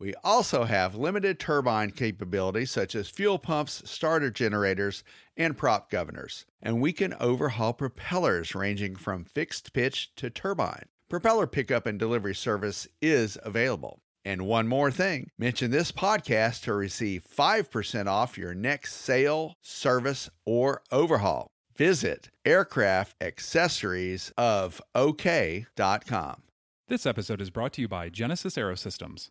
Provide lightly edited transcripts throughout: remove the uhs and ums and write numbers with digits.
We also have limited turbine capabilities such as fuel pumps, starter generators, and prop governors. And we can overhaul propellers ranging from fixed pitch to turbine. Propeller pickup and delivery service is available. And one more thing, mention this podcast to receive 5% off your next sale, service, or overhaul. Visit aircraftaccessoriesofok.com. This episode is brought to you by Genesis Aerosystems,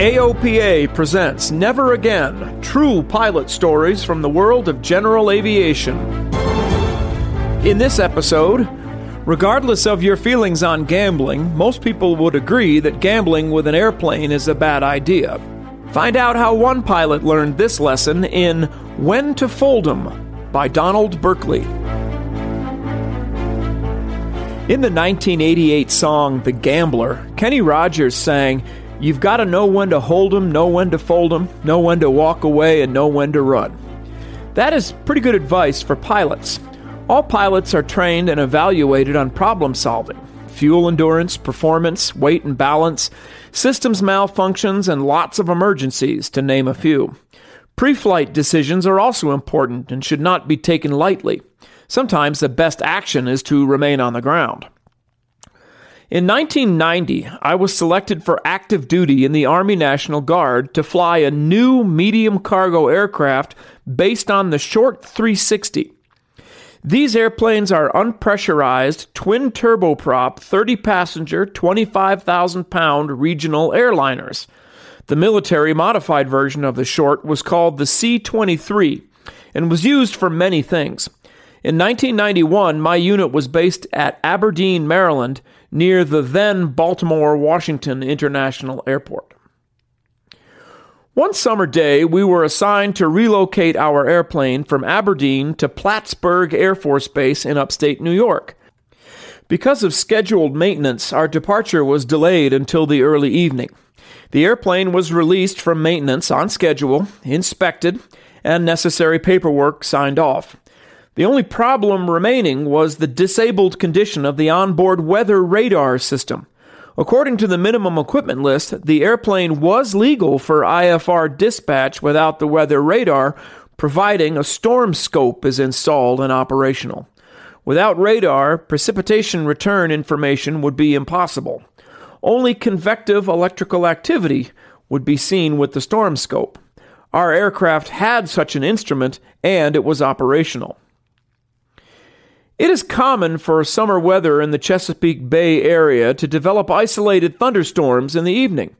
AOPA presents Never Again, True Pilot Stories from the World of General Aviation. In this episode, regardless of your feelings on gambling, most people would agree that gambling with an airplane is a bad idea. Find out how one pilot learned this lesson in When to Fold 'Em by Donald Berkley. In the 1988 song, The Gambler, Kenny Rogers sang, "You've got to know when to hold 'em, know when to fold 'em, know when to walk away, and know when to run." That is pretty good advice for pilots. All pilots are trained and evaluated on problem solving, fuel endurance, performance, weight and balance, systems malfunctions, and lots of emergencies, to name a few. Pre-flight decisions are also important and should not be taken lightly. Sometimes the best action is to remain on the ground. In 1990, I was selected for active duty in the Army National Guard to fly a new medium cargo aircraft based on the Short 360. These airplanes are unpressurized, twin turboprop, 30-passenger, 25,000-pound regional airliners. The military-modified version of the Short was called the C-23 and was used for many things. In 1991, my unit was based at Aberdeen, Maryland, near the then Baltimore-Washington International Airport. One summer day, we were assigned to relocate our airplane from Aberdeen to Plattsburgh Air Force Base in upstate New York. Because of scheduled maintenance, our departure was delayed until the early evening. The airplane was released from maintenance on schedule, inspected, and necessary paperwork signed off. The only problem remaining was the disabled condition of the onboard weather radar system. According to the minimum equipment list, the airplane was legal for IFR dispatch without the weather radar, providing a storm scope is installed and operational. Without radar, precipitation return information would be impossible. Only convective electrical activity would be seen with the storm scope. Our aircraft had such an instrument, and it was operational. It is common for summer weather in the Chesapeake Bay area to develop isolated thunderstorms in the evening.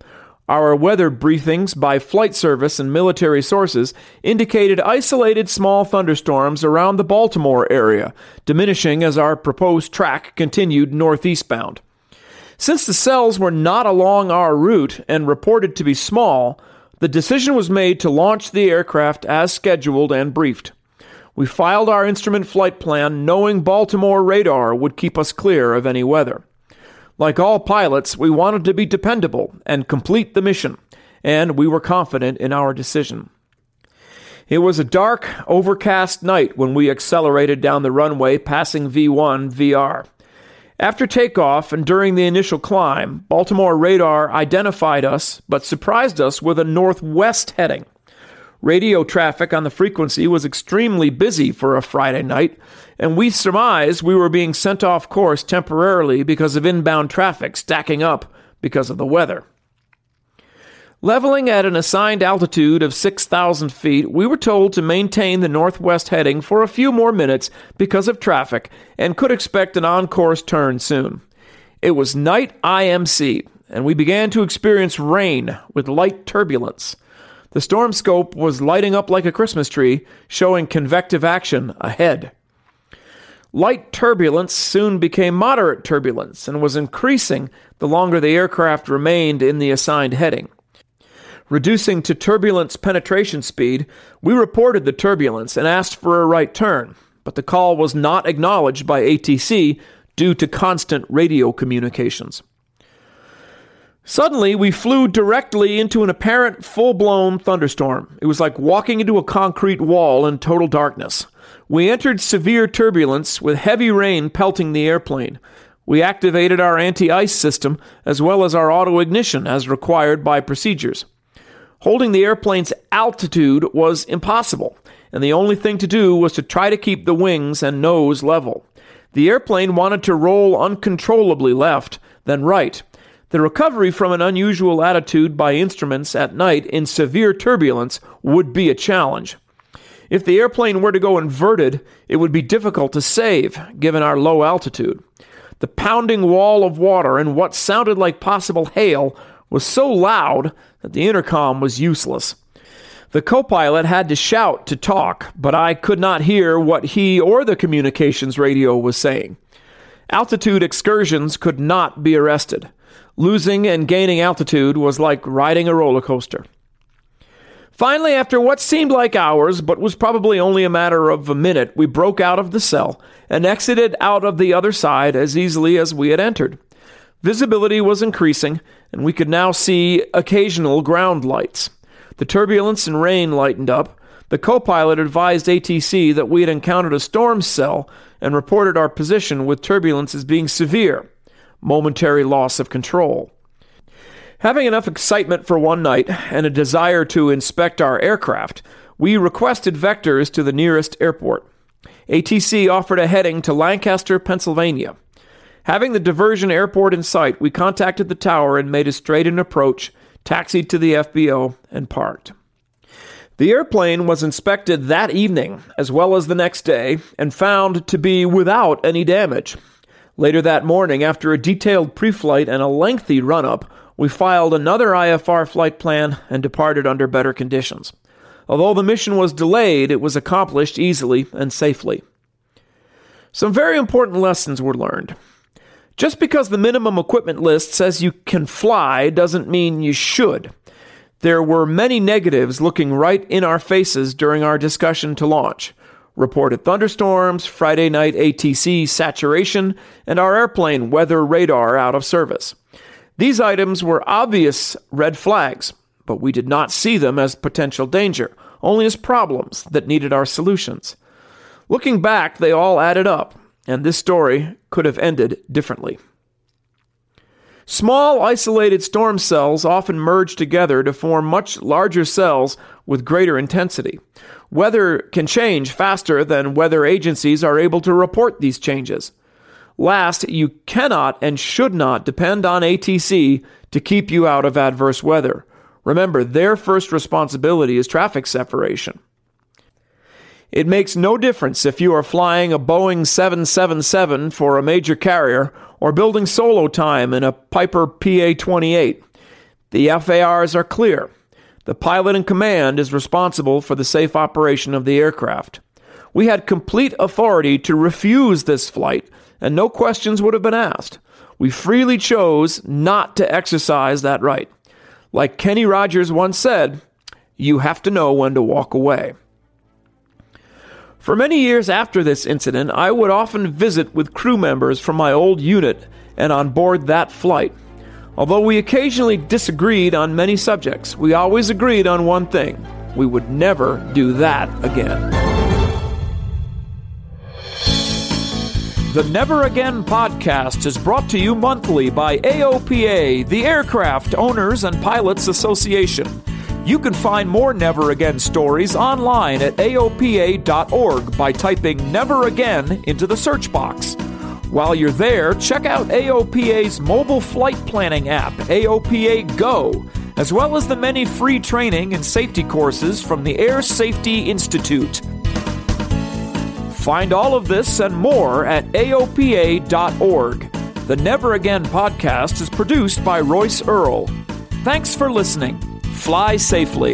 Our weather briefings by flight service and military sources indicated isolated small thunderstorms around the Baltimore area, diminishing as our proposed track continued northeastbound. Since the cells were not along our route and reported to be small, the decision was made to launch the aircraft as scheduled and briefed. We filed our instrument flight plan knowing Baltimore radar would keep us clear of any weather. Like all pilots, we wanted to be dependable and complete the mission, and we were confident in our decision. It was a dark, overcast night when we accelerated down the runway, passing V1 VR. After takeoff and during the initial climb, Baltimore radar identified us but surprised us with a northwest heading. Radio traffic on the frequency was extremely busy for a Friday night, and we surmised we were being sent off course temporarily because of inbound traffic stacking up because of the weather. Leveling at an assigned altitude of 6,000 feet, we were told to maintain the northwest heading for a few more minutes because of traffic and could expect an on-course turn soon. It was night IMC, and we began to experience rain with light turbulence. The storm scope was lighting up like a Christmas tree, showing convective action ahead. Light turbulence soon became moderate turbulence and was increasing the longer the aircraft remained in the assigned heading. Reducing to turbulence penetration speed, we reported the turbulence and asked for a right turn, but the call was not acknowledged by ATC due to constant radio communications. Suddenly, we flew directly into an apparent full-blown thunderstorm. It was like walking into a concrete wall in total darkness. We entered severe turbulence with heavy rain pelting the airplane. We activated our anti-ice system as well as our auto-ignition as required by procedures. Holding the airplane's altitude was impossible, and the only thing to do was to try to keep the wings and nose level. The airplane wanted to roll uncontrollably left, then right. The recovery from an unusual attitude by instruments at night in severe turbulence would be a challenge. If the airplane were to go inverted, it would be difficult to save, given our low altitude. The pounding wall of water and what sounded like possible hail was so loud that the intercom was useless. The co-pilot had to shout to talk, but I could not hear what he or the communications radio was saying. Altitude excursions could not be arrested. Losing and gaining altitude was like riding a roller coaster. Finally, after what seemed like hours, but was probably only a matter of a minute, we broke out of the cell and exited out of the other side as easily as we had entered. Visibility was increasing, and we could now see occasional ground lights. The turbulence and rain lightened up. The co-pilot advised ATC that we had encountered a storm cell and reported our position with turbulence as being severe. Momentary loss of control. Having enough excitement for one night and a desire to inspect our aircraft, we requested vectors to the nearest airport. ATC offered a heading to Lancaster, Pennsylvania. Having the diversion airport in sight, we contacted the tower and made a straight-in approach, taxied to the FBO, and parked. The airplane was inspected that evening, as well as the next day, and found to be without any damage. Later that morning, after a detailed pre-flight and a lengthy run-up, we filed another IFR flight plan and departed under better conditions. Although the mission was delayed, it was accomplished easily and safely. Some very important lessons were learned. Just because the minimum equipment list says you can fly doesn't mean you should. There were many negatives looking right in our faces during our discussion to launch. Reported thunderstorms, Friday night ATC saturation, and our airplane weather radar out of service. These items were obvious red flags, but we did not see them as potential danger, only as problems that needed our solutions. Looking back, they all added up, and this story could have ended differently. Small, isolated storm cells often merge together to form much larger cells with greater intensity. Weather can change faster than weather agencies are able to report these changes. Last, you cannot and should not depend on ATC to keep you out of adverse weather. Remember, their first responsibility is traffic separation. It makes no difference if you are flying a Boeing 777 for a major carrier or building solo time in a Piper PA-28. The FARs are clear. The pilot in command is responsible for the safe operation of the aircraft. We had complete authority to refuse this flight, and no questions would have been asked. We freely chose not to exercise that right. Like Kenny Rogers once said, you have to know when to walk away. For many years after this incident, I would often visit with crew members from my old unit and on board that flight. Although we occasionally disagreed on many subjects, we always agreed on one thing. We would never do that again. The Never Again podcast is brought to you monthly by AOPA, the Aircraft Owners and Pilots Association. You can find more Never Again stories online at aopa.org by typing Never Again into the search box. While you're there, check out AOPA's mobile flight planning app, AOPA Go, as well as the many free training and safety courses from the Air Safety Institute. Find all of this and more at AOPA.org. The Never Again podcast is produced by Royce Earle. Thanks for listening. Fly safely.